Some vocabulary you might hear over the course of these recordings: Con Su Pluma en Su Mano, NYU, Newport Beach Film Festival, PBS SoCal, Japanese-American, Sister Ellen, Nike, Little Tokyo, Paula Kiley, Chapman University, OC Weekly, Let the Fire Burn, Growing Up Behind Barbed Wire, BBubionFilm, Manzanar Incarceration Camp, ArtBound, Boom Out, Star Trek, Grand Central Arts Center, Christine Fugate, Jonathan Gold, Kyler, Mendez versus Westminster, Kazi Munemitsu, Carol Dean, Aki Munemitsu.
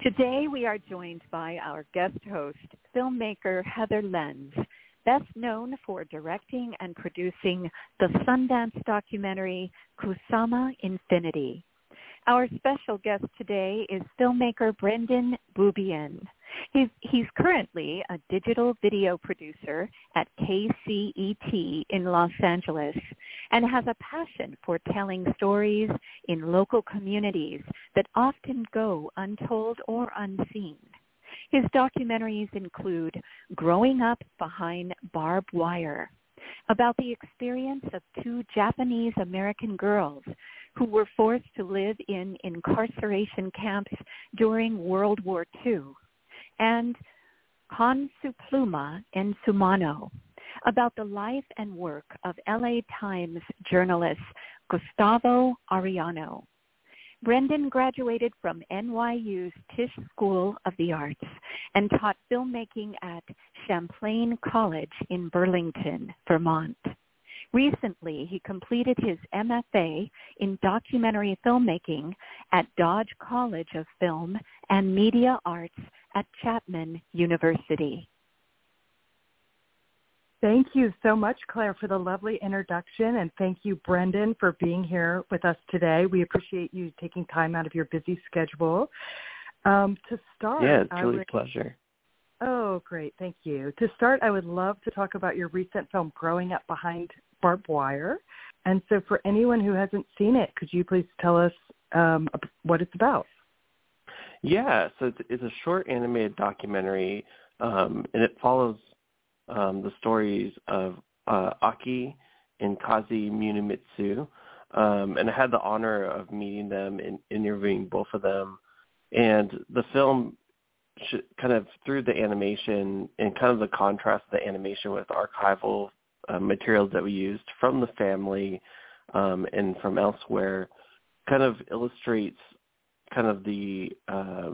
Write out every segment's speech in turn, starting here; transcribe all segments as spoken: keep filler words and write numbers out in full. Today we are joined by our guest host, filmmaker Heather Lenz, best known for directing and producing the Sundance documentary, Kusama Infinity. Our special guest today is filmmaker Brendan Bubion. He's, he's currently a digital video producer at K C E T in Los Angeles and has a passion for telling stories in local communities that often go untold or unseen. His documentaries include Growing Up Behind Barbed Wire, about the experience of two Japanese-American girls who were forced to live in incarceration camps during World War Two, and Con Su Pluma en Su Mano, about the life and work of L A Times journalist Gustavo Arellano. Brendan graduated from N Y U's Tisch School of the Arts and taught filmmaking at Champlain College in Burlington, Vermont. Recently, he completed his M F A in documentary filmmaking at Dodge College of Film and Media Arts at Chapman University. Thank you so much, Claire, for the lovely introduction, and thank you, Brendan, for being here with us today. We appreciate you taking time out of your busy schedule. Um, to start... Yeah, it's really would... a pleasure. Oh, great. Thank you. To start, I would love to talk about your recent film, Growing Up Behind Barbed Wire. And so for anyone who hasn't seen it, could you please tell us um, what it's about? Yeah, so it's, it's a short animated documentary, um, and it follows... Um, the stories of uh, Aki and Kazi Munemitsu, um, and I had the honor of meeting them and interviewing both of them. And the film sh- kind of through the animation and kind of the contrast of the animation with archival uh, materials that we used from the family um, and from elsewhere, kind of illustrates kind of the uh,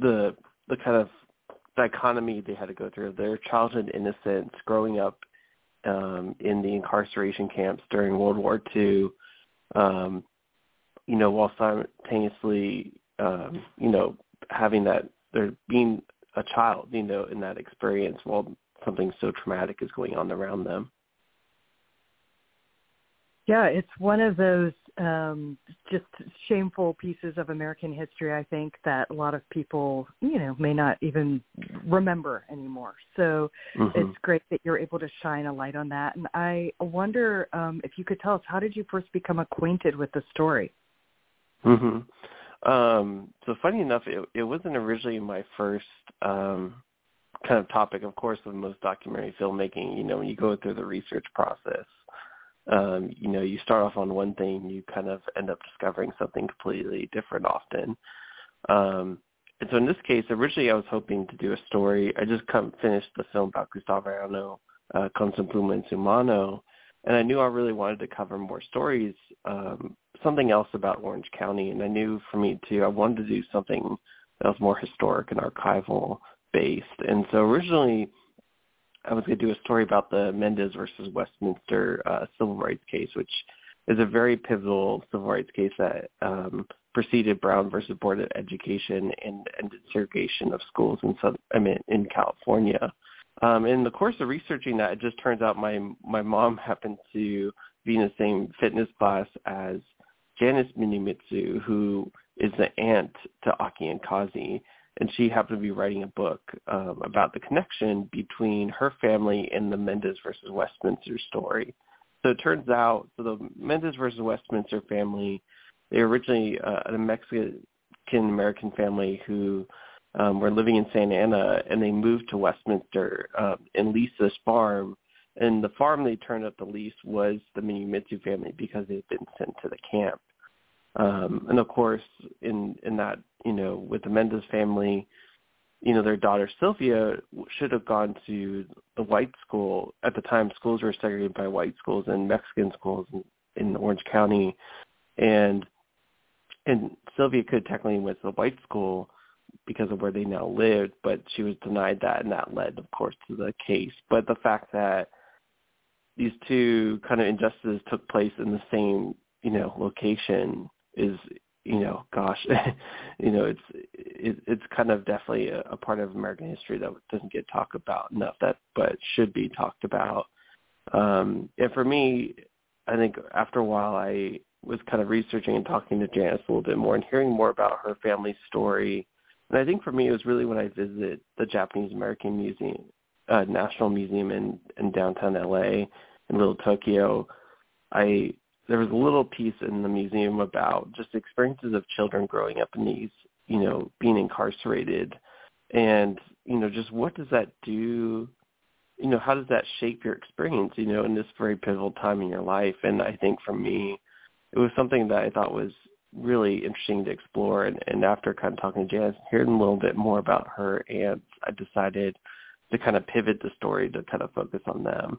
the the kind of dichotomy they had to go through, their childhood innocence growing up um, in the incarceration camps during World War Two, um, you know, while simultaneously, um, you know, having that, they're being a child, you know, in that experience while something so traumatic is going on around them. Yeah, it's one of those um, just shameful pieces of American history, I think, that a lot of people, you know, may not even remember anymore. So mm-hmm. It's great that you're able to shine a light on that. And I wonder um, if you could tell us, how did you first become acquainted with the story? Mm-hmm. Um, so funny enough, it, it wasn't originally my first um, kind of topic, of course, with most documentary filmmaking, you know, when you go through the research process. Um, you know, you start off on one thing, you kind of end up discovering something completely different often. Um, and so in this case, originally I was hoping to do a story. I just come, finished the film about Gustavo Arellano, uh, Con Su Pluma en Su Mano, and I knew I really wanted to cover more stories, um, something else about Orange County. And I knew for me, too, I wanted to do something that was more historic and archival-based. And so originally... I was going to do a story about the Mendez versus Westminster uh, civil rights case, which is a very pivotal civil rights case that um, preceded Brown versus Board of Education and ended segregation of schools in South, I mean, in California. Um, in the course of researching that, it just turns out my my mom happened to be in the same fitness class as Janice Minimitsu, who is the aunt to Aki and Kazi. And she happened to be writing a book um, about the connection between her family and the Mendez versus Westminster story. So it turns out, so the Mendez versus Westminster family, they originally uh, a Mexican-American family who um, were living in Santa Ana, and they moved to Westminster uh, and leased this farm. And the farm they turned up the lease was the Minimitsu family because they had been sent to the camp. Um, and of course, in, in that, you know, with the Mendez family, you know, their daughter Sylvia should have gone to the white school. At the time, schools were segregated by white schools and Mexican schools in, in Orange County. And and Sylvia could technically went to the white school because of where they now lived, but she was denied that, and that led, of course, to the case. But the fact that these two kind of injustices took place in the same, you know, location is, you know, gosh, you know, it's it, it's kind of definitely a, a part of American history that doesn't get talked about enough, that but should be talked about. Um, and for me, I think after a while, I was kind of researching and talking to Janice a little bit more and hearing more about her family's story. And I think for me, it was really when I visited the Japanese-American Museum, uh, National Museum in, in downtown L A, in Little Tokyo, I there was a little piece in the museum about just experiences of children growing up in these, you know, being incarcerated. And, you know, just what does that do, you know, how does that shape your experience, you know, in this very pivotal time in your life? And I think for me, it was something that I thought was really interesting to explore. And, and after kind of talking to Janice, hearing a little bit more about her aunts, I decided to kind of pivot the story to kind of focus on them.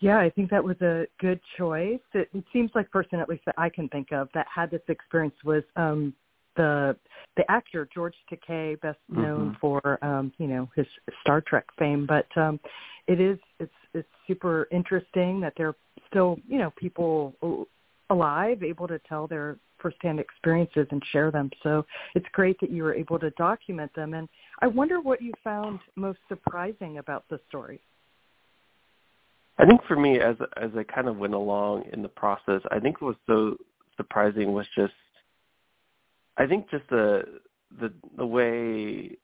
Yeah, I think that was a good choice. It, it seems like person, at least that I can think of, that had this experience was um, the the actor George Takei, best mm-hmm. known for um, you know his Star Trek fame. But um, it is it's it's super interesting that there are still you know people alive, able to tell their firsthand experiences and share them. So it's great that you were able to document them. And I wonder what you found most surprising about the story. I think for me, as as I kind of went along in the process, I think what was so surprising was just, I think just the the the way,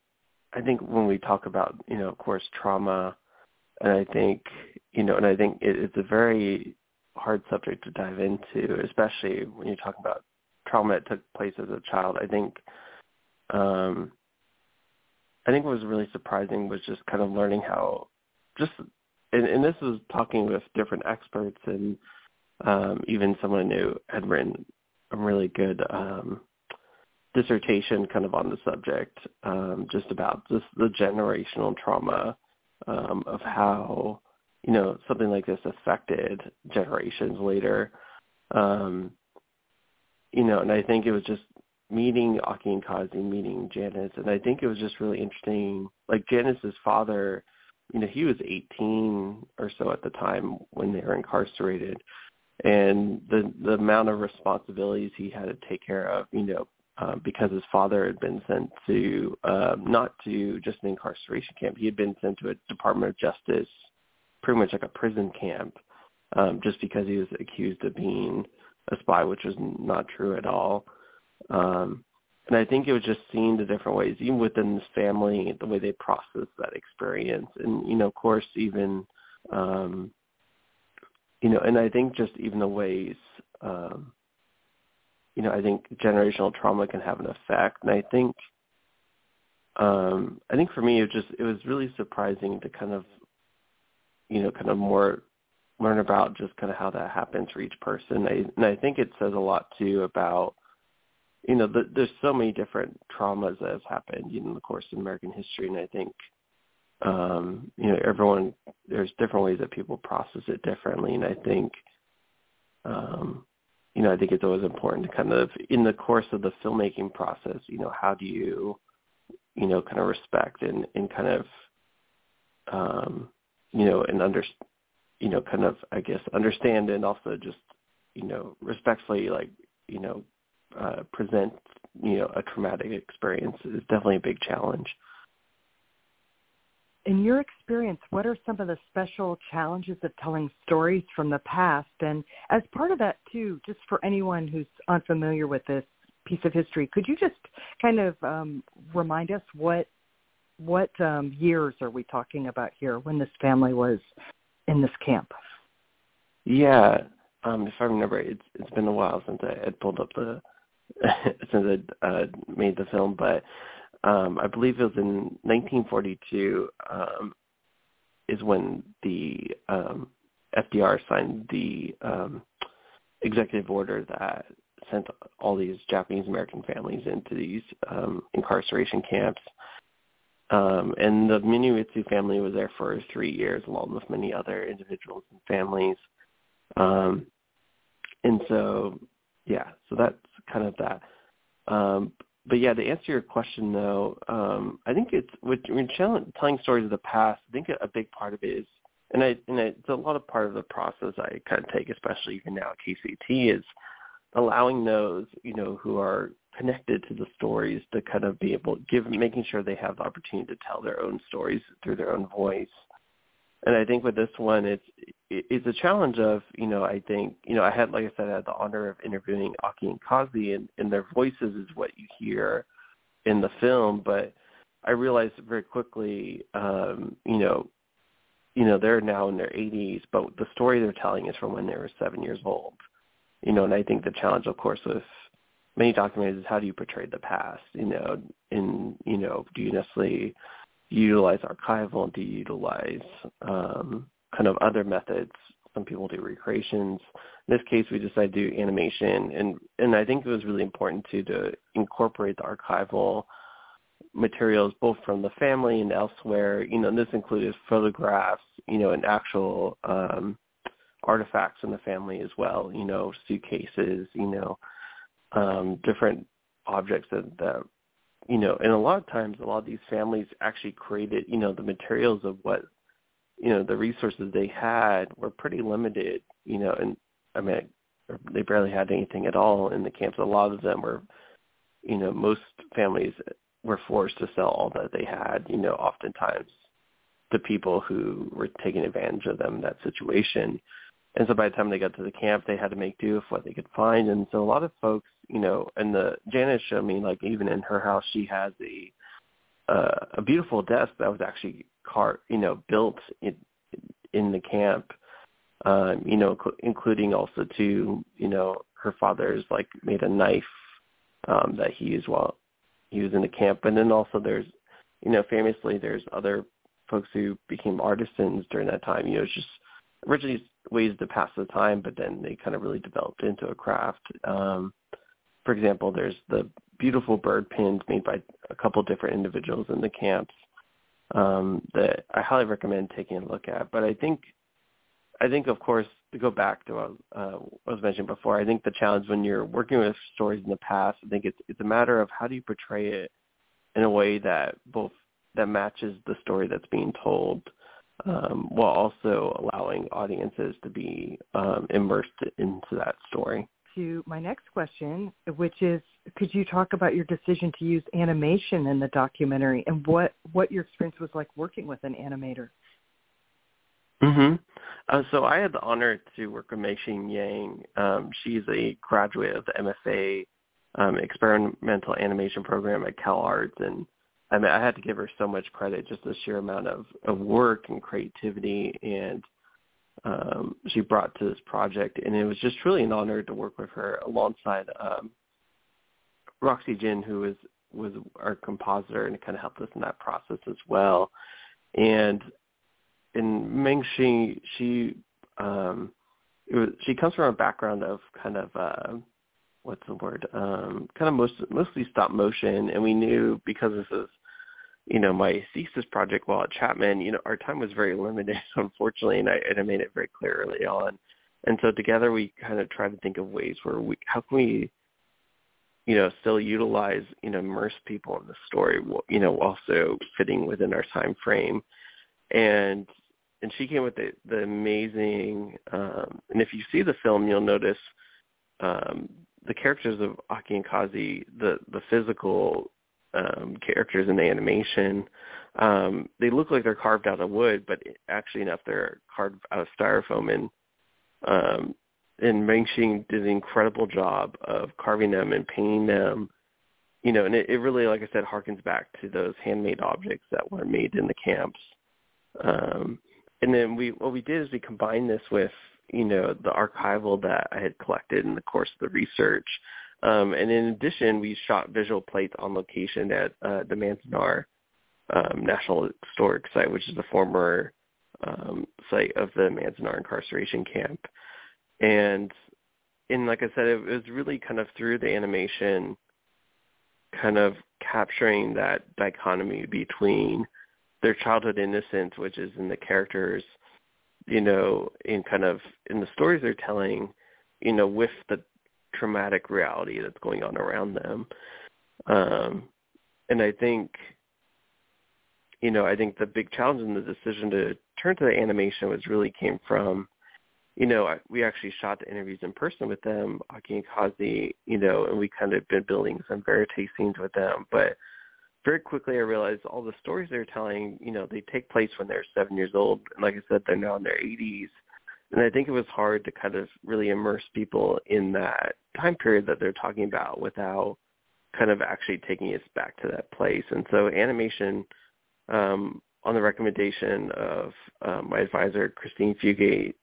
I think when we talk about, you know, of course, trauma, and I think, you know, and I think it, it's a very hard subject to dive into, especially when you're talking about trauma that took place as a child. I think, um, I think what was really surprising was just kind of learning how just. And, and this was talking with different experts and um, even someone who had written a really good um, dissertation kind of on the subject, um, just about just the generational trauma um, of how, you know, something like this affected generations later. Um, you know, and I think it was just meeting Aki and Kazi, meeting Janice, and I think it was just really interesting. Like Janice's father, you know, he was eighteen or so at the time when they were incarcerated, and the the amount of responsibilities he had to take care of, you know, uh, because his father had been sent to, uh, not to just an incarceration camp, he had been sent to a Department of Justice, pretty much like a prison camp, um, just because he was accused of being a spy, which was not true at all. Um, And I think it was just seen the different ways, even within this family, the way they process that experience. And, you know, of course, even, um, you know, and I think just even the ways, um, you know, I think generational trauma can have an effect. And I think, um, I think for me, it just, it was really surprising to kind of, you know, kind of more learn about just kind of how that happens for each person. I, and I think it says a lot, too, about, you know, the, there's so many different traumas that have happened, you know, in the course of American history. And I think, um, you know, everyone, there's different ways that people process it differently. And I think, um, you know, I think it's always important to kind of, in the course of the filmmaking process, you know, how do you, you know, kind of respect and, and kind of, um, you know, and under, you know, kind of, I guess, understand and also just, you know, respectfully, like, you know, Uh, present, you know, a traumatic experience is definitely a big challenge. In your experience, what are some of the special challenges of telling stories from the past? And as part of that, too, just for anyone who's unfamiliar with this piece of history, could you just kind of um, remind us what what um, years are we talking about here when this family was in this camp? Yeah, um, if I remember, it's it's been a while since I had pulled up the since I uh, made the film, but um, I believe it was in nineteen forty-two um, is when the um, F D R signed the um, executive order that sent all these Japanese-American families into these um, incarceration camps. Um, and the Minimitsu family was there for three years, along with many other individuals and families. Um, and so, yeah, so that's kind of that. Um, but, yeah, to answer your question, though, um, I think it's – when telling stories of the past, I think a big part of it is – and I and it's a lot of part of the process I kind of take, especially even now at K C E T, is allowing those, you know, who are – connected to the stories to kind of be able to give, making sure they have the opportunity to tell their own stories through their own voice. And I think with this one, it's, it's a challenge of, you know, I think, you know, I had, like I said, I had the honor of interviewing Aki and Kazi, and, and their voices is what you hear in the film. But I realized very quickly, um, you know, you know, they're now in their eighties, but the story they're telling is from when they were seven years old, you know, and I think the challenge, of course, with many documentaries is how do you portray the past, you know, and, you know, do you necessarily utilize archival? Do you utilize um, kind of other methods? Some people do recreations. In this case, we decided to do animation. And, and I think it was really important to, to incorporate the archival materials, both from the family and elsewhere. You know, and this included photographs, you know, and actual um, artifacts in the family as well, you know, suitcases, you know, Um, different objects that, that, you know, and a lot of times a lot of these families actually created, you know, the materials of what, you know, the resources they had were pretty limited, you know, and I mean, they barely had anything at all in the camps. A lot of them were, you know, most families were forced to sell all that they had, you know, oftentimes to people who were taking advantage of them in that situation. And so by the time they got to the camp, they had to make do with what they could find. And so a lot of folks, you know, and the Janice showed me, like, even in her house, she has a uh, a beautiful desk that was actually, car, you know, built in, in the camp, um, you know, cl- including also, too, you know, her father's, like, made a knife um, that he used while he was in the camp. And then also there's, you know, famously there's other folks who became artisans during that time. You know, it's just originally ways to pass the time, but then they kind of really developed into a craft. Um, for example, there's the beautiful bird pins made by a couple different individuals in the camps um, that I highly recommend taking a look at. But I think, I think, of course, to go back to what uh, was mentioned before, I think the challenge when you're working with stories in the past, I think it's it's a matter of how do you portray it in a way that both that matches the story that's being told, Um, while also allowing audiences to be um, immersed into that story. To my next question, which is, could you talk about your decision to use animation in the documentary and what, what your experience was like working with an animator? Mm-hmm. Uh, so I had the honor to work with Mei Xing Yang. Um, she's a graduate of the M F A um, experimental animation program at CalArts, and I mean, I had to give her so much credit, just the sheer amount of, of work and creativity and um, she brought to this project. And it was just truly an honor to work with her alongside um, Roxy Jin, who was, was our compositor and kind of helped us in that process as well. And in Meng Xing, she, um, it was, she comes from a background of kind of uh, what's the word, um, kind of most, mostly stop motion. And we knew because this is, you know, my thesis project while at Chapman, you know, our time was very limited, unfortunately, and I, and I made it very clear early on. And so together we kind of tried to think of ways where we, how can we, you know, still utilize, you know, immerse people in the story, you know, also fitting within our time frame. And, and she came with the, the amazing, um, and if you see the film, you'll notice um, the characters of Aki and Kazi, the, the physical Um, characters in the animation, um, they look like they're carved out of wood, but actually enough, they're carved out of styrofoam. And um, and Meng Xing did an incredible job of carving them and painting them, you know, and it, it really, like I said, harkens back to those handmade objects that were made in the camps. Um, and then we what we did is we combined this with, you know, the archival that I had collected in the course of the research. Um, and in addition, we shot visual plates on location at uh, the Manzanar um, National Historic Site, which is the former um, site of the Manzanar Incarceration Camp. And and like I said, it was really kind of through the animation, kind of capturing that dichotomy between their childhood innocence, which is in the characters, you know, in kind of in the stories they're telling, you know, with the traumatic reality that's going on around them. Um, and I think, you know, I think the big challenge in the decision to turn to the animation was really came from, you know, we actually shot the interviews in person with them, Aki and Kazi, you know, and we kind of been building some verite scenes with them. But very quickly I realized all the stories they're telling, you know, they take place when they're seven years old. And like I said, they're now in their eighties. And I think it was hard to kind of really immerse people in that time period that they're talking about without kind of actually taking us back to that place. And so animation, um, on the recommendation of uh, my advisor, Christine Fugate,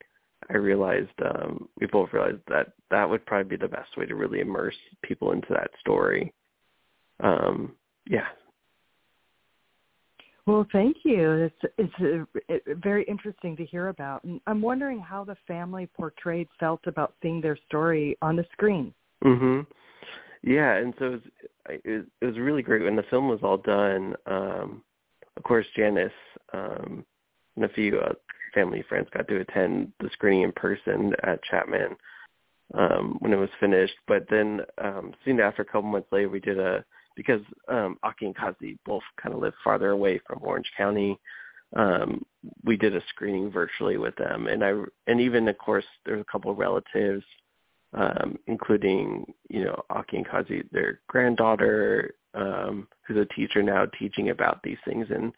I realized, um, we both realized that that would probably be the best way to really immerse people into that story. Um, yeah. Well, thank you. It's, it's a, it, very interesting to hear about. And I'm wondering how the family portrayed felt about seeing their story on the screen. Mm-hmm. Yeah, and so it was, it, it was really great when the film was all done. Um, of course, Janice um, and a few uh, family friends got to attend the screening in person at Chapman um, when it was finished. But then um, soon after, a couple months later, we did a, because um, Aki and Kazi both kind of live farther away from Orange County, um, we did a screening virtually with them. And I, and even, of course, there were a couple of relatives, um, including, you know, Aki and Kazi, their granddaughter, um, who's a teacher now teaching about these things in,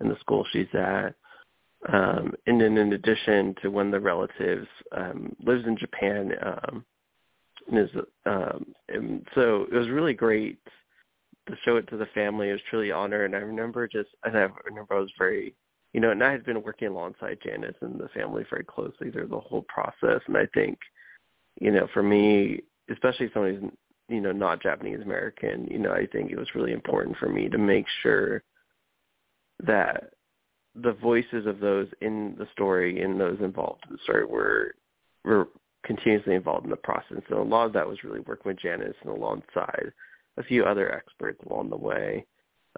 in the school she's at. Um, and then in addition to one of the relatives um, lives in Japan. Um, and, is, um, and so it was really great to show it to the family. It was truly an honor. And I remember just, and I remember I was very, you know, and I had been working alongside Janice and the family very closely through the whole process. And I think, you know, for me, especially somebody who's, you know, not Japanese American, you know, I think it was really important for me to make sure that the voices of those in the story and those involved in the story were, were continuously involved in the process. So a lot of that was really working with Janice and alongside a few other experts along the way,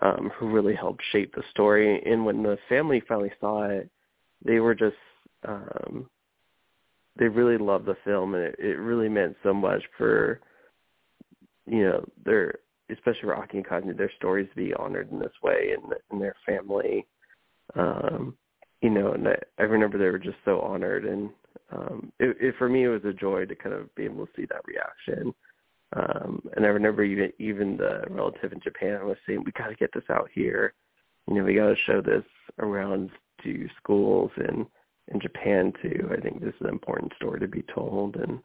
um, who really helped shape the story. And when the family finally saw it, they were just, um, they really loved the film, and it, it really meant so much for, you know, their, especially for Aki and Kazi, their stories to be honored in this way and, and their family. Um, you know, and I, I remember they were just so honored, and um, it, it, for me, it was a joy to kind of be able to see that reaction. Um, and I remember even, even the relative in Japan was saying, "We got to get this out here. You know, we got to show this around to schools and in Japan too. I think this is an important story to be told." And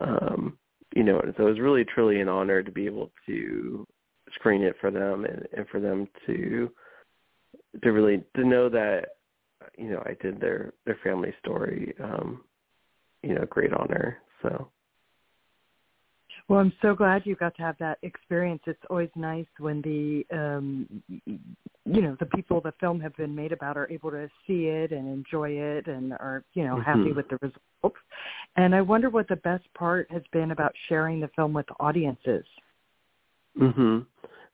um, you know, so it was really truly an honor to be able to screen it for them, and, and for them to. to really, to know that, you know, I did their, their family story, um, you know, great honor. So. Well, I'm so glad you got to have that experience. It's always nice when the, um, you know, the people the film have been made about are able to see it and enjoy it and are, you know, happy mm-hmm. with the results. And I wonder what the best part has been about sharing the film with audiences. Mm-hmm.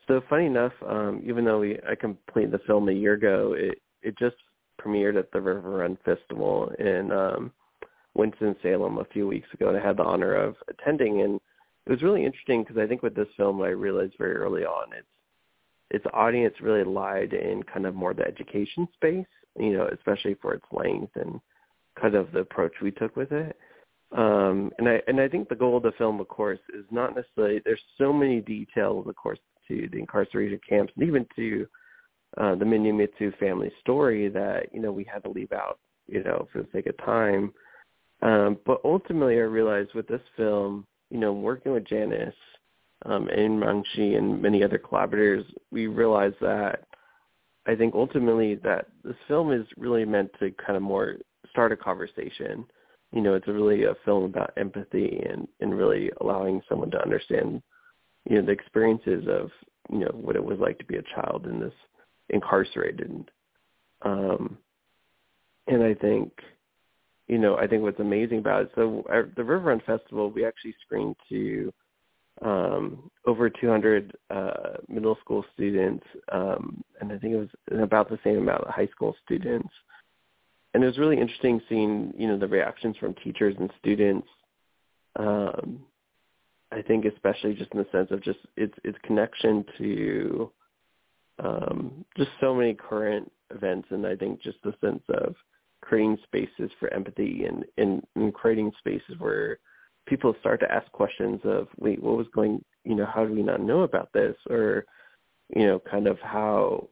So funny enough, um, even though we, I completed the film a year ago, it, it just premiered at the Riverrun Festival in um, Winston-Salem a few weeks ago, and I had the honor of attending. And it was really interesting because I think with this film, I realized very early on, its its audience really lied in kind of more the education space, you know, especially for its length and kind of the approach we took with it. Um, and I and I think the goal of the film, of course, is not necessarily, there's so many details, of course, to the incarceration camps and even to uh, the Minimitsu family story that, you know, we had to leave out, you know, for the sake of time. Um, but ultimately I realized with this film, you know, working with Janice um, and Manshi and many other collaborators, we realized that I think ultimately that this film is really meant to kind of more start a conversation. You know, it's really a film about empathy and, and really allowing someone to understand, you know, the experiences of, you know, what it was like to be a child in this incarcerated. Um, and I think, you know, I think what's amazing about it, so at the Riverrun Festival, we actually screened to um, over two hundred uh, middle school students, um, and I think it was about the same amount of high school students. And it was really interesting seeing, you know, the reactions from teachers and students. Um, I think especially just in the sense of just its its connection to um, just so many current events, and I think just the sense of creating spaces for empathy and, and, and creating spaces where people start to ask questions of, wait, what was going, you know, how do we not know about this? Or, you know, kind of how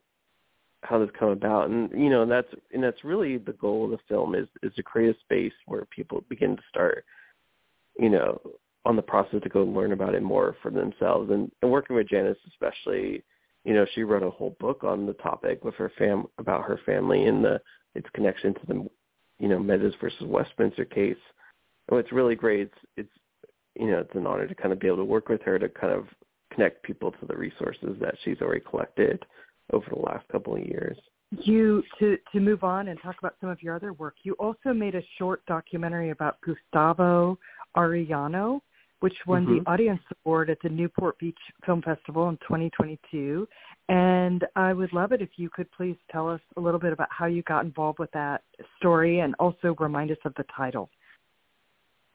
how this come about. And, you know, that's and that's really the goal of the film is, is to create a space where people begin to start, you know, on the process to go learn about it more for themselves. And, and working with Janice especially, you know, she wrote a whole book on the topic with her fam about her family and the its connection to the, you know, Mendez versus Westminster case. And what's really great, it's, it's, you know, it's an honor to kind of be able to work with her to kind of connect people to the resources that she's already collected over the last couple of years. You, to, to move on and talk about some of your other work, you also made a short documentary about Gustavo Arellano, which won mm-hmm. the Audience Award at the Newport Beach Film Festival in twenty twenty-two. And I would love it if you could please tell us a little bit about how you got involved with that story and also remind us of the title.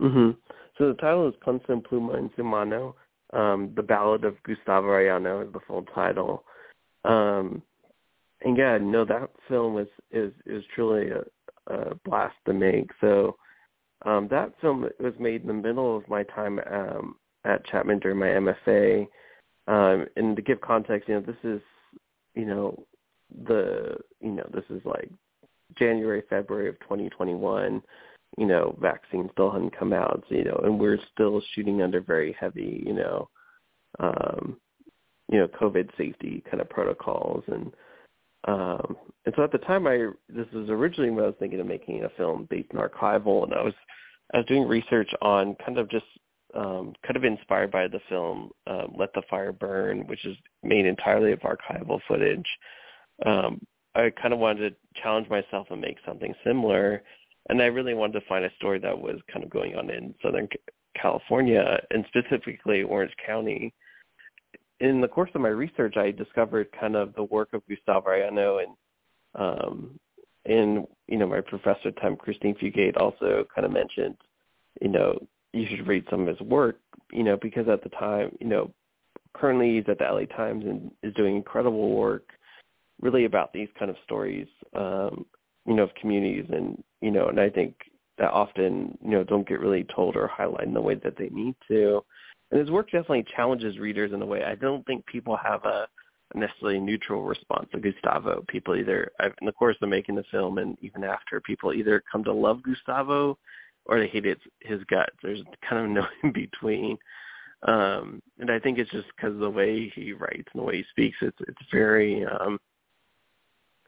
Mm-hmm. So the title is Con Su Pluma en Su Mano. Um, the Ballad of Gustavo Arellano is the full title. Um, and yeah, no, that film was, is, is truly a, a blast to make. So Um, that film was made in the middle of my time um, at Chapman during my M F A. Um, and to give context, you know, this is, you know, the, you know, this is like January, February of twenty twenty-one, you know, vaccines still hadn't come out, you know, and we're still shooting under very heavy, you know, um, you know, COVID safety kind of protocols. And, Um, and so at the time, I this was originally when I was thinking of making a film based on archival, and I was I was doing research on kind of just um, kind of inspired by the film um, Let the Fire Burn, which is made entirely of archival footage. Um, I kind of wanted to challenge myself and make something similar, and I really wanted to find a story that was kind of going on in Southern California and specifically Orange County. In the course of my research, I discovered kind of the work of Gustavo Arellano and, um, and you know, my professor at the time, Christine Fugate, also kind of mentioned, you know, you should read some of his work, you know, because at the time, you know, currently he's at the L A Times and is doing incredible work really about these kind of stories, um, you know, of communities. And, you know, and I think that often, you know, don't get really told or highlighted in the way that they need to. And his work definitely challenges readers in a way. I don't think people have a necessarily neutral response to Gustavo. People either, in the course of making the film and even after, people either come to love Gustavo or they hate his, his guts. There's kind of no in between. Um, and I think it's just because of the way he writes and the way he speaks. It's it's very, um,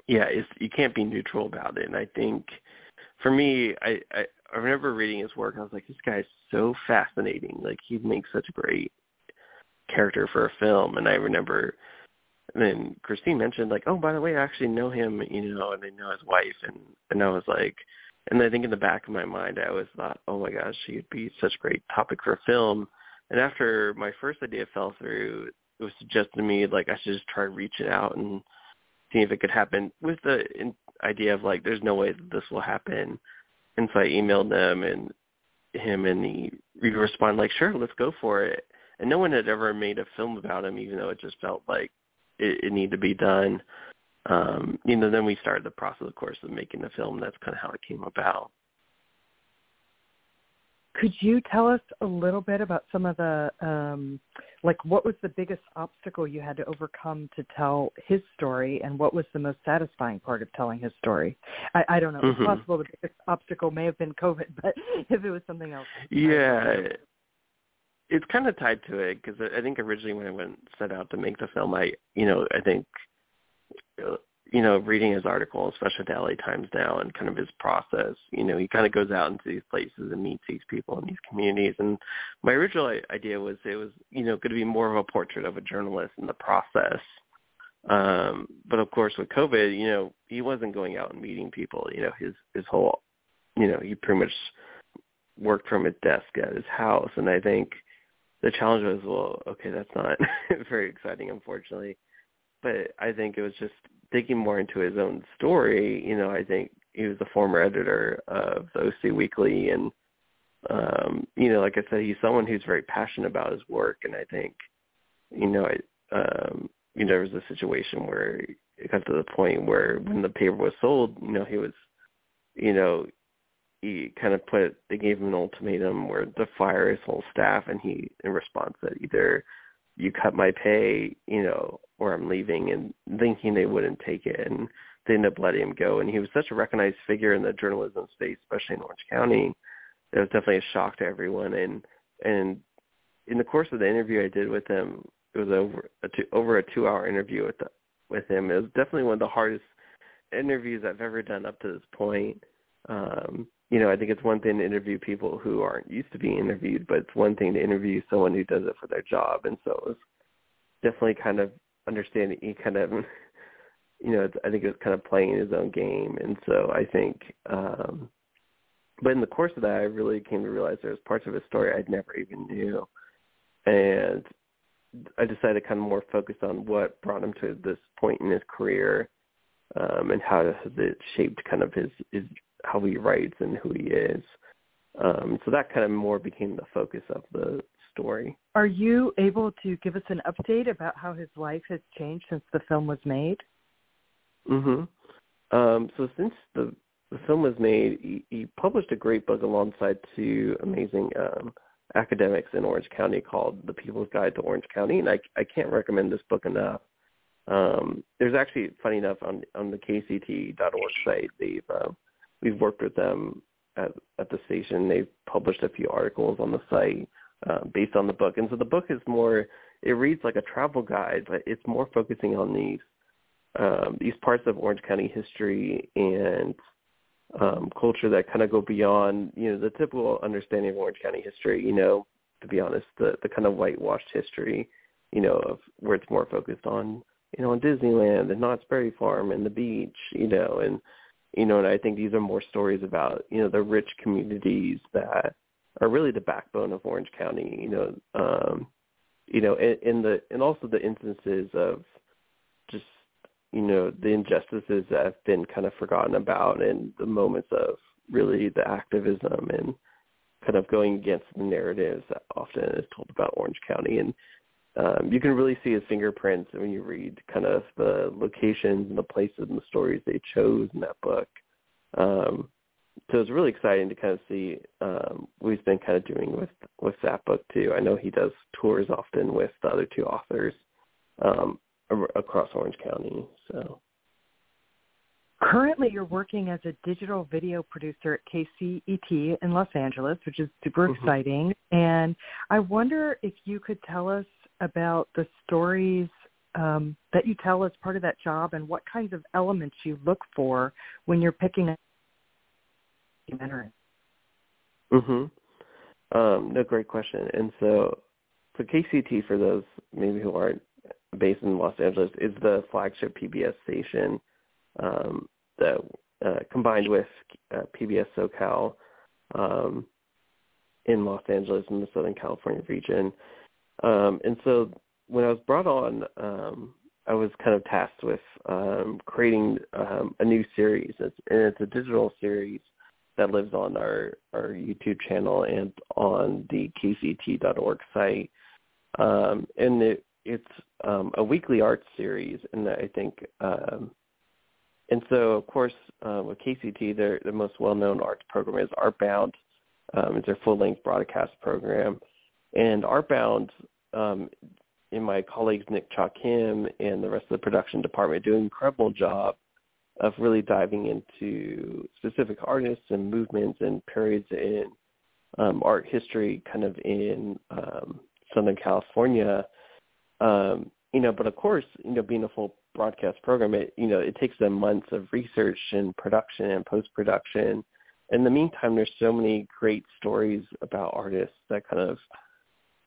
yeah, it's, you can't be neutral about it. And I think for me, I, I I remember reading his work, and I was like, this guy is so fascinating. Like, he makes such a great character for a film. And I remember, and then Christine mentioned, like, oh, by the way, I actually know him, you know, and I know his wife. And, and I was like, and I think in the back of my mind, I always thought, oh, my gosh, he'd be such a great topic for film. And after my first idea fell through, it was suggested to me, like, I should just try reaching out and seeing if it could happen with the idea of, like, there's no way that this will happen. And so I emailed them and him, and he, he responded, like, sure, let's go for it. And no one had ever made a film about him, even though it just felt like it, it needed to be done. Um, you know, then we started the process, of course, of making the film. That's kind of how it came about. Could you tell us a little bit about some of the, um, like, what was the biggest obstacle you had to overcome to tell his story, and what was the most satisfying part of telling his story? I, I don't know. Mm-hmm. It's possible the biggest obstacle may have been COVID, but if it was something else. Yeah. It's kind of tied to it, because I think originally when I went set out to make the film, I, you know, I think, you know, reading his article, especially the L A Times now, and kind of his process, you know, he kind of goes out into these places and meets these people in these communities. And my original idea was it was, you know, going to be more of a portrait of a journalist in the process. Um, but of course, with COVID, you know, he wasn't going out and meeting people. You know, his, his whole you know, he pretty much worked from a desk at his house. And I think the challenge was, well, okay, that's not very exciting, unfortunately. But I think it was just digging more into his own story. You know, I think he was the former editor of the O C Weekly. And, um, you know, like I said, he's someone who's very passionate about his work. And I think, you know, I, um, you know, there was a situation where it got to the point where when the paper was sold, you know, he was, you know, he kind of put, they gave him an ultimatum where to fire his whole staff. And he, in response, said either you cut my pay, you know, or I'm leaving, and thinking they wouldn't take it. And they ended up letting him go. And he was such a recognized figure in the journalism space, especially in Orange County. It was definitely a shock to everyone. And, and in the course of the interview I did with him, it was over a two, over a two-hour interview with the, with him. It was definitely one of the hardest interviews I've ever done up to this point. Um, you know, I think it's one thing to interview people who aren't used to being interviewed, but it's one thing to interview someone who does it for their job. And so it was definitely kind of understanding, he kind of, you know, I think it was kind of playing his own game. And so I think, um, but in the course of that, I really came to realize there was parts of his story I'd never even knew. And I decided to kind of more focus on what brought him to this point in his career, um, and how it shaped kind of his, his, how he writes and who he is. Um, so that kind of more became the focus of the story. Are you able to give us an update about how his life has changed since the film was made? Mm-hmm. Um, so since the, the film was made, he, he published a great book alongside two amazing um, academics in Orange County called The People's Guide to Orange County, and I, I can't recommend this book enough. Um, there's actually, funny enough, on on the K C E T dot org site, they've uh, we've worked with them at, at the station. They've published a few articles on the site uh, based on the book, and so the book is more, it reads like a travel guide, but it's more focusing on these um, these parts of Orange County history and Um, culture that kind of go beyond, you know, the typical understanding of Orange County history, you know, to be honest, the, the kind of whitewashed history, you know, of where it's more focused on, you know, on Disneyland and Knott's Berry Farm and the beach, you know, and, you know, and I think these are more stories about, you know, the rich communities that are really the backbone of Orange County, you know, um, you know, and, and the, and also the instances of just, you know, the injustices that have been kind of forgotten about, and the moments of really the activism and kind of going against the narratives that often is told about Orange County. And um, you can really see his fingerprints when you read kind of the locations and the places and the stories they chose in that book. Um, so it's really exciting to kind of see um, what he's been kind of doing with, with that book too. I know he does tours often with the other two authors Um, across Orange County. So currently you're working as a digital video producer at K C E T in Los Angeles, which is super mm-hmm. exciting. And I wonder if you could tell us about the stories um, that you tell as part of that job, and what kinds of elements you look for when you're picking a documentary. Mm-hmm. Um, no, great question. And so for K C E T, for those maybe who aren't based in Los Angeles, is the flagship P B S station um, that uh, combined with uh, P B S SoCal um, in Los Angeles in the Southern California region. Um, and so when I was brought on, um, I was kind of tasked with um, creating um, a new series, it's, and it's a digital series that lives on our, our YouTube channel and on the K C E T dot org site. Um, and it It's um, a weekly art series, and I think, um, and so of course uh, with K C T, their the most well-known arts program is ArtBound. Um, it's their full-length broadcast program, and ArtBound, um, and my colleagues Nick Cha Kim and the rest of the production department do an incredible job of really diving into specific artists and movements and periods in um, art history, kind of in um, Southern California. Um, you know, but of course, you know, being a full broadcast program, it, you know, it takes them months of research and production and post-production. In the meantime, there's so many great stories about artists that kind of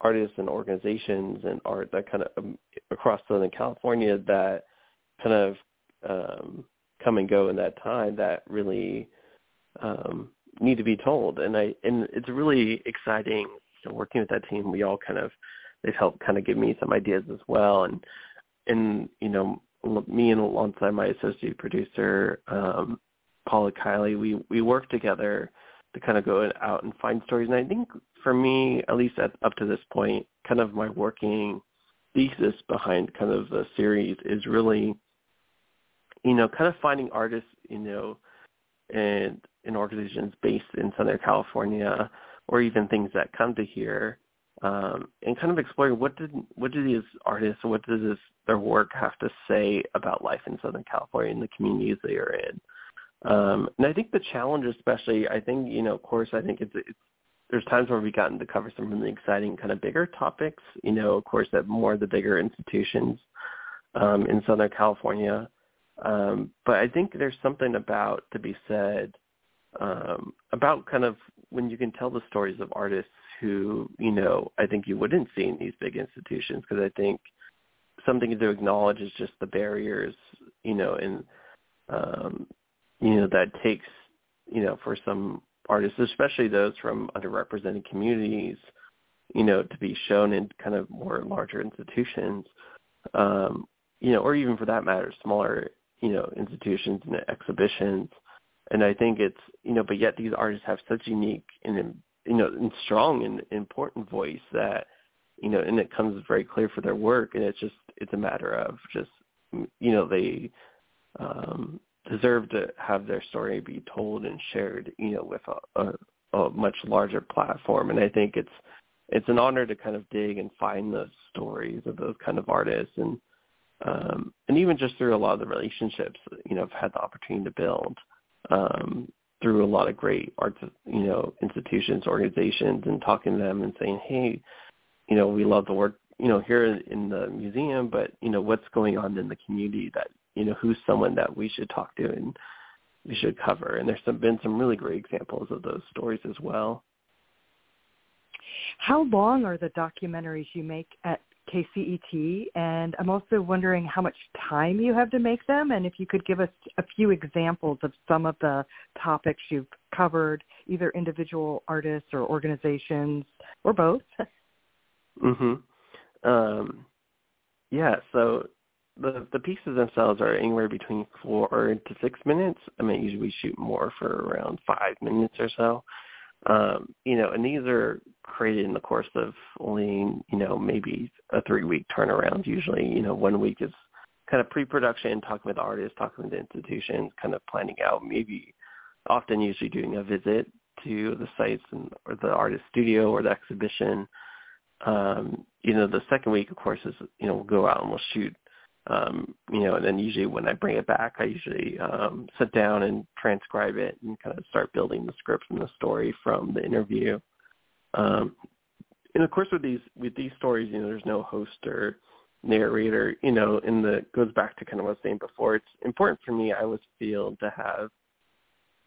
artists and organizations and art that kind of um, across Southern California that kind of um, come and go in that time that really, um, need to be told. And I and it's really exciting, you know, working with that team. We all kind of, they've helped kind of give me some ideas as well. And, and you know, me and alongside my associate producer, um, Paula Kiley, we, we work together to kind of go out and find stories. And I think for me, at least at, up to this point, kind of my working thesis behind kind of the series is really, you know, kind of finding artists, you know, and in organizations based in Southern California, or even things that come to here, um, and kind of exploring what did what do these artists, what does this, their work have to say about life in Southern California and the communities they are in. Um, and I think the challenge, especially, I think, you know, of course, I think it's, it's there's times where we've gotten to cover some really exciting kind of bigger topics, you know, of course, at more of the bigger institutions um, in Southern California. Um, but I think there's something about to be said um, about kind of when you can tell the stories of artists who, you know, I think you wouldn't see in these big institutions, because I think something to acknowledge is just the barriers, you know, and, um, you know, that takes, you know, for some artists, especially those from underrepresented communities, you know, to be shown in kind of more larger institutions, um, you know, or even for that matter, smaller, you know, institutions and exhibitions. And I think it's, you know, but yet these artists have such unique and, you know, and strong and important voice that, you know, and it comes very clear for their work. And it's just, it's a matter of just, you know, they um, deserve to have their story be told and shared, you know, with a, a, a much larger platform. And I think it's, it's an honor to kind of dig and find those stories of those kind of artists. And, Um, and even just through a lot of the relationships, you know, I've had the opportunity to build um, through a lot of great arts, you know, institutions, organizations, and talking to them and saying, hey, you know, we love the work, you know, here in the museum, but, you know, what's going on in the community that, you know, who's someone that we should talk to and we should cover. And there's some, been some really great examples of those stories as well. How long are the documentaries you make at K C E T, and I'm also wondering how much time you have to make them, and if you could give us a few examples of some of the topics you've covered, either individual artists or organizations, or both. Mm-hmm. Um, yeah, so the the pieces themselves are anywhere between four to six minutes. I mean, usually we shoot more for around five minutes or so. Um, you know, and these are created in the course of only, you know, maybe a three-week turnaround usually. You know, one week is kind of pre-production, talking with artists, talking with the institutions, kind of planning out, maybe often usually doing a visit to the sites and, or the artist studio or the exhibition. Um, you know, the second week, of course, is, you know, we'll go out and we'll shoot, um, you know, and then usually when I bring it back, I usually um, sit down and transcribe it and kind of start building the script and the story from the interview. Um, and of course, with these with these stories, you know, there's no host or narrator, you know, and that goes back to kind of what I was saying before. It's important for me, I always feel, to have,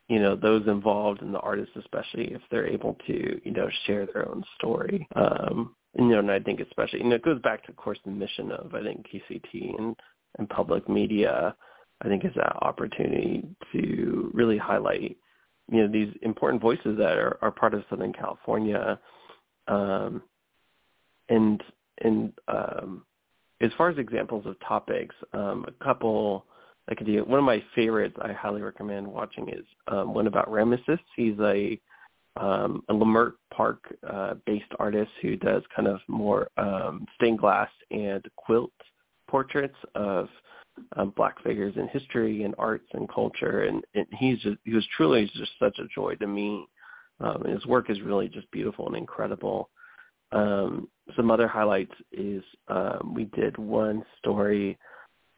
you know, those involved and the artists, especially if they're able to, you know, share their own story. Um, you know, and I think especially, you know, it goes back to, of course, the mission of, I think, K C T and, and public media, I think, is that opportunity to really highlight, you know, these important voices that are, are part of Southern California. Um, and and um, as far as examples of topics, um, a couple I could do. One of my favorites I highly recommend watching is um, one about Ramesses. He's a, um, a Leimert Park-based uh, artist who does kind of more um, stained glass and quilt portraits of Um, Black figures in history and arts and culture, and, and he's just, he was truly just such a joy to me. Um, and his work is really just beautiful and incredible. Um, some other highlights is um, we did one story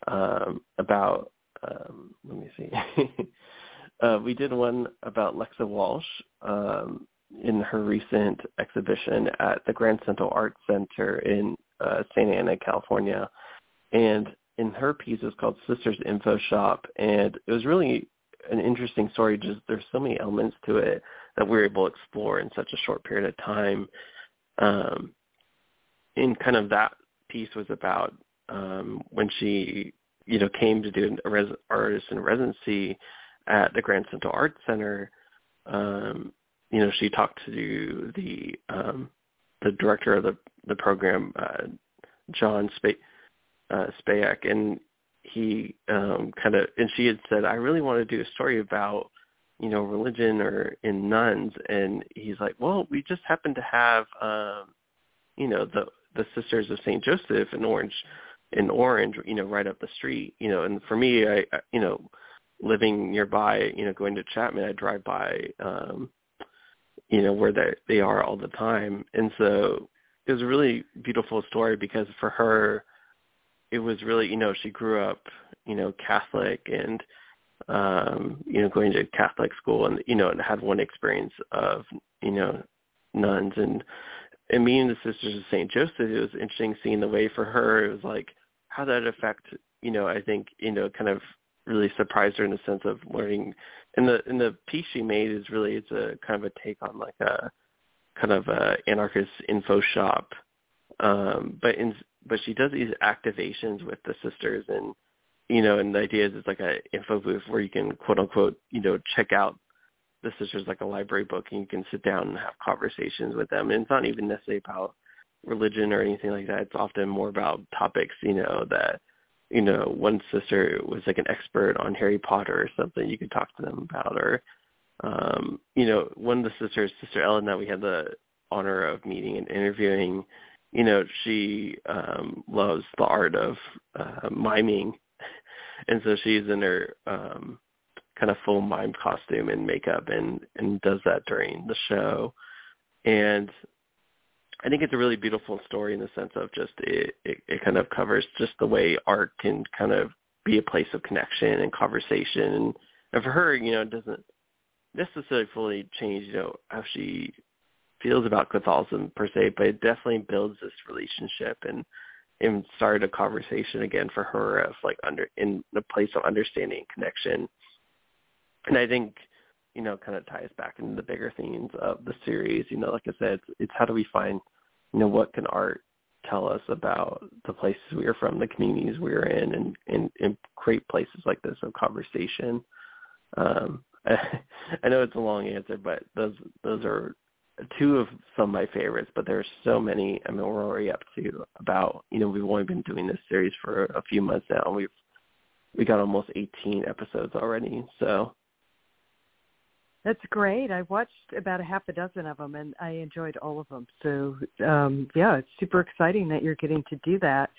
um, about. Um, let me see. uh, we did one about Lexa Walsh um, in her recent exhibition at the Grand Central Arts Center in uh, Santa Ana, California, and. And her piece is called Sisters Info Shop, and it was really an interesting story. Just there's so many elements to it that we were able to explore in such a short period of time. Um, and kind of that piece was about um, when she, you know, came to do an res- artist in residency at the Grand Central Arts Center. um, you know, she talked to the um, the director of the the program, uh, John Sp- uh, Spayak, and he um, kind of and she had said, I really want to do a story about, you know, religion or in nuns, and he's like, well, we just happen to have, um, you know, the the Sisters of Saint Joseph in Orange. in Orange, you know, right up the street, you know, and for me, I, I, you know, living nearby, you know, going to Chapman, I drive by, um, you know, where they, they are all the time. And so it was a really beautiful story because for her, it was really, you know, she grew up, you know, Catholic and, um, you know, going to Catholic school and, you know, and had one experience of, you know, nuns and, and me and the Sisters of Saint Joseph, it was interesting seeing the way for her. It was like, how that affect, you know, I think, you know, kind of really surprised her in the sense of learning. And the and the piece she made is really, it's a kind of a take on like a kind of a anarchist info shop. Um, but in, but she does these activations with the sisters and, you know, and the idea is it's like a info booth where you can quote unquote, you know, check out the sisters like a library book and you can sit down and have conversations with them. And it's not even necessarily about religion or anything like that. It's often more about topics, you know, that, you know, one sister was like an expert on Harry Potter or something you could talk to them about. Or, um, you know, one of the sisters, Sister Ellen, that we had the honor of meeting and interviewing, you know, she um, loves the art of uh, miming. And so she's in her um, kind of full mime costume and makeup and, and does that during the show. And I think it's a really beautiful story in the sense of just it, it, it kind of covers just the way art can kind of be a place of connection and conversation. And, and for her, you know, it doesn't necessarily fully change, you know, how she feels about Catholicism per se, but it definitely builds this relationship and, and started a conversation again for her of like under in the place of understanding and connection. And I think, you know, kind of ties back into the bigger themes of the series. You know, like I said, it's, it's how do we find, you know, what can art tell us about the places we are from, the communities we are in, and, and, and create places like this of conversation. Um, I, I know it's a long answer, but those those are two of some of my favorites, but there are so many. I mean, we're already up to about, you know, we've only been doing this series for a few months now, and we've we got almost eighteen episodes already, so... That's great. I watched about a half a dozen of them, and I enjoyed all of them. So, um, yeah, it's super exciting that you're getting to do that.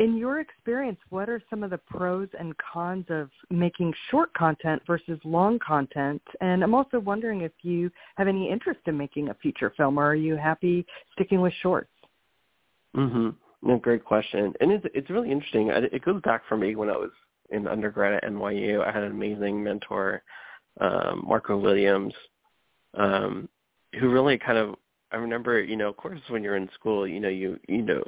In your experience, what are some of the pros and cons of making short content versus long content? And I'm also wondering if you have any interest in making a feature film, or are you happy sticking with shorts? Mm-hmm. No, great question. And it's, it's really interesting. It goes back for me when I was in undergrad at N Y U. I had an amazing mentor, Um, Marco Williams, um, who really kind of, I remember, you know, of course, when you're in school, you know, you, you know,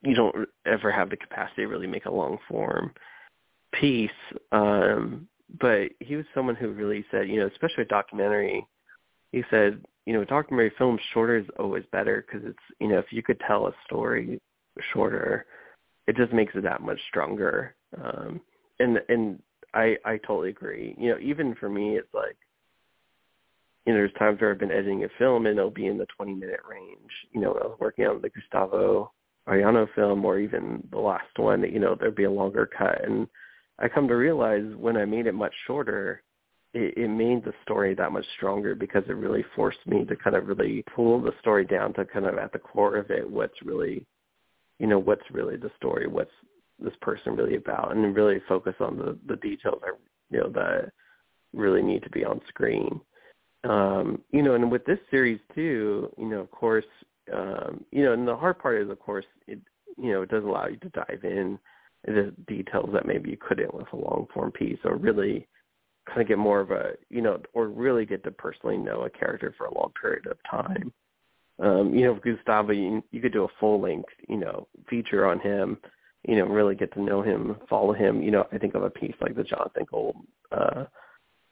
you don't ever have the capacity to really make a long form piece. Um, but he was someone who really said, you know, especially a documentary, he said, you know, a documentary film shorter is always better because it's, you know, if you could tell a story shorter, it just makes it that much stronger. Um, and, and, I, I totally agree. You know, even for me, it's like, you know, there's times where I've been editing a film and it'll be in the twenty-minute range. You know, I was working on the Gustavo Arellano film or even the last one, you know, there'd be a longer cut. And I come to realize when I made it much shorter, it, it made the story that much stronger because it really forced me to kind of really pull the story down to kind of at the core of it, what's really, you know, what's really the story, what's this person really about, and really focus on the, the details that, you know, that really need to be on screen. Um, you know, and with this series too, you know, of course, um, you know, and the hard part is, of course, it, you know, it does allow you to dive in the details that maybe you couldn't with a long form piece, or really kind of get more of a, you know, or really get to personally know a character for a long period of time. Um, you know, with Gustavo, you, you could do a full length, you know, feature on him, you know, really get to know him, follow him. You know, I think of a piece like the Jonathan Gold uh,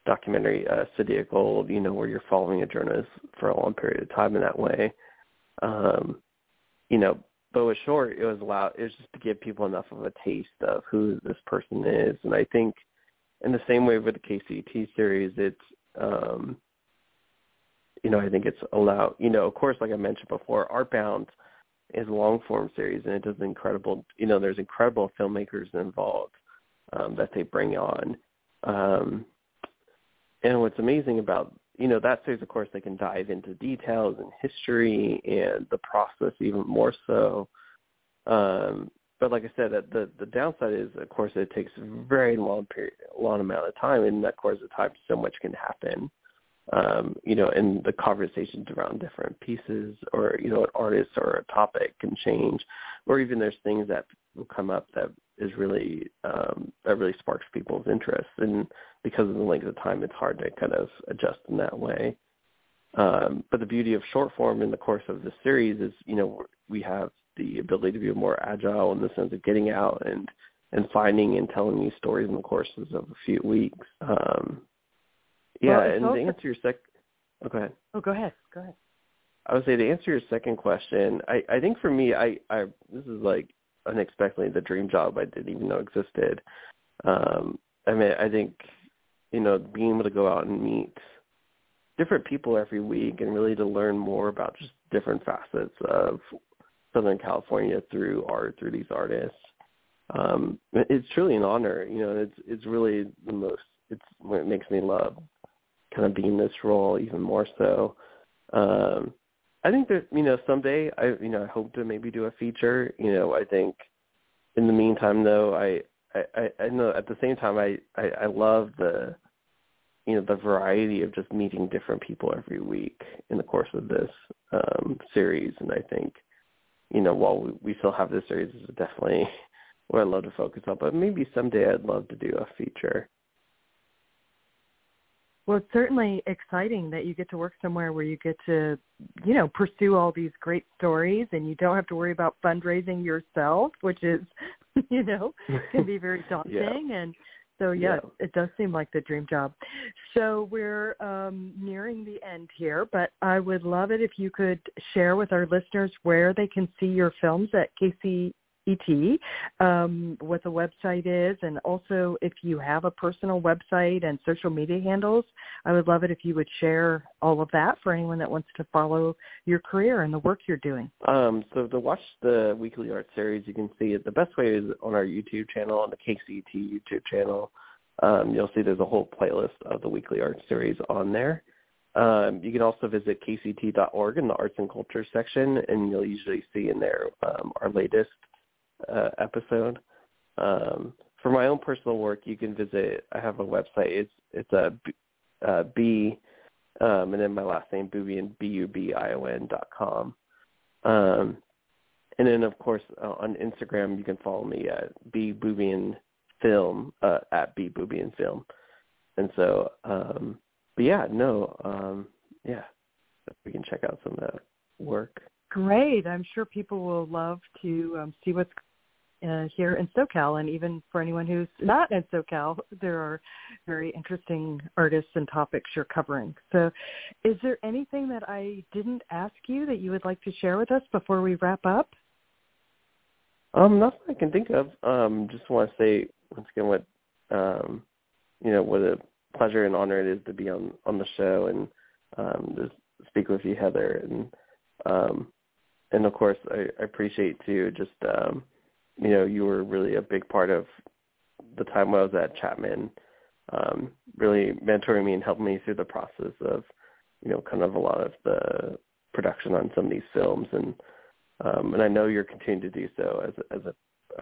documentary, uh, City of Gold, you know, where you're following a journalist for a long period of time in that way. Um, you know, but with short, it was allowed, it was just to give people enough of a taste of who this person is. And I think in the same way with the K C E T series, it's, um, you know, I think it's allowed, you know, of course, like I mentioned before, ArtBound is a long-form series, and it does incredible, you know, there's incredible filmmakers involved um, that they bring on. Um, and what's amazing about, you know, that series, of course, they can dive into details and history and the process even more so. Um, but like I said, the the downside is, of course, it takes a very long period, long amount of time, and in that course of time, so much can happen. Um, you know, and the conversations around different pieces or, you know, an artist or a topic can change, or even there's things that will come up that is really, um, that really sparks people's interest. And because of the length of time, it's hard to kind of adjust in that way. Um, but the beauty of short form in the course of the series is, you know, we have the ability to be more agile in the sense of getting out and, and finding and telling these stories in the courses of a few weeks. Um, Yeah, well, and also, to answer your sec, oh, go ahead. Oh, go ahead. Go ahead. I would say to answer your second question, I, I think for me, I, I this is like unexpectedly the dream job I didn't even know existed. Um, I mean, I think, you know, being able to go out and meet different people every week and really to learn more about just different facets of Southern California through art, through these artists, um, it's truly an honor. You know, it's it's really the most. It's what makes me love kind of being in this role even more so. Um, I think that, you know, someday I, you know, I hope to maybe do a feature, you know, I think in the meantime though, I, I, I know at the same time, I, I, I love the, you know, the variety of just meeting different people every week in the course of this um, series. And I think, you know, while we, we still have this series, this is definitely what I love to focus on, but maybe someday I'd love to do a feature. Well, it's certainly exciting that you get to work somewhere where you get to, you know, pursue all these great stories and you don't have to worry about fundraising yourself, which is, you know, can be very daunting. Yeah. And so, yeah, yeah, it does seem like the dream job. So we're um, nearing the end here, but I would love it if you could share with our listeners where they can see your films at K C E T. Um, what the website is, and also if you have a personal website and social media handles, I would love it if you would share all of that for anyone that wants to follow your career and the work you're doing. Um, so to watch the weekly art series, you can see it. The best way is on our YouTube channel, on the K C E T YouTube channel. Um, you'll see there's a whole playlist of the weekly art series on there. Um, you can also visit k c e t dot org in the arts and culture section, and you'll usually see in there um, our latest Uh, episode. Um, for my own personal work, you can visit. I have a website. It's it's a b, uh, b um, and then my last name Bubion, B U B I O N dot com. Um, and then of course uh, on Instagram you can follow me at BBubionFilm uh, at BBubionFilm. And so, um, but yeah, no, um, yeah, we can check out some of that work. Great. I'm sure people will love to um, see what's Uh, here in SoCal, and even for anyone who's not in SoCal, there are very interesting artists and topics you're covering. So is there anything that I didn't ask you that you would like to share with us before we wrap up? Um, nothing I can think of. Um, just want to say once again what um, you know, what a pleasure and honor it is to be on, on the show and um, to speak with you, Heather, and um, and of course I, I appreciate too just um, you know, you were really a big part of the time I was at Chapman, um, really mentoring me and helping me through the process of, you know, kind of a lot of the production on some of these films. And um, and I know you're continuing to do so as as a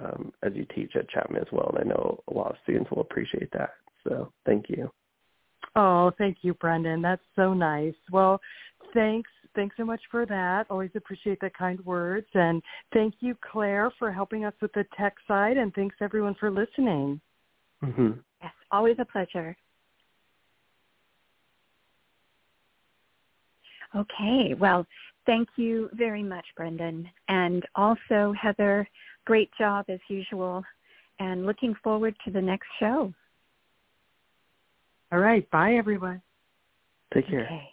um, as you teach at Chapman as well. And I know a lot of students will appreciate that. So thank you. Oh, thank you, Brendan. That's so nice. Well, thanks. Thanks so much for that. Always appreciate the kind words. And thank you, Claire, for helping us with the tech side. And thanks, everyone, for listening. Mm-hmm. Yes, always a pleasure. Okay. Well, thank you very much, Brendan. And also, Heather, great job as usual. And looking forward to the next show. All right. Bye, everyone. Take care. Okay.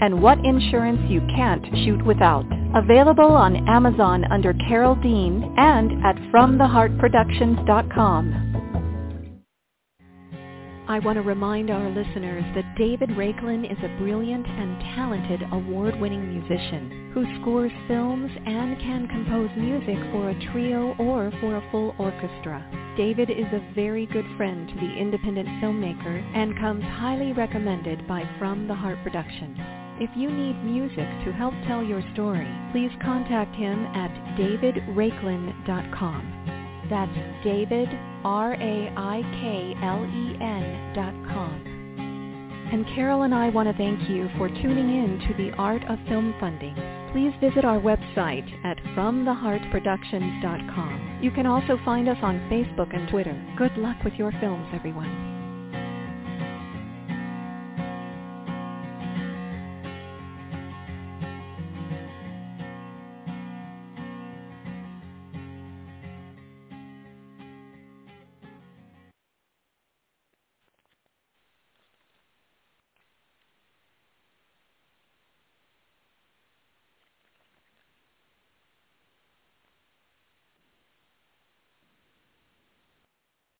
and what insurance you can't shoot without. Available on Amazon under Carol Dean and at from the heart productions dot com. I want to remind our listeners that David Raiklin is a brilliant and talented award-winning musician who scores films and can compose music for a trio or for a full orchestra. David is a very good friend to the independent filmmaker and comes highly recommended by From the Heart Productions. If you need music to help tell your story, please contact him at david raiklin dot com. That's David, R A I K L E N dot com. And Carol and I want to thank you for tuning in to The Art of Film Funding. Please visit our website at from the heart productions dot com. You can also find us on Facebook and Twitter. Good luck with your films, everyone.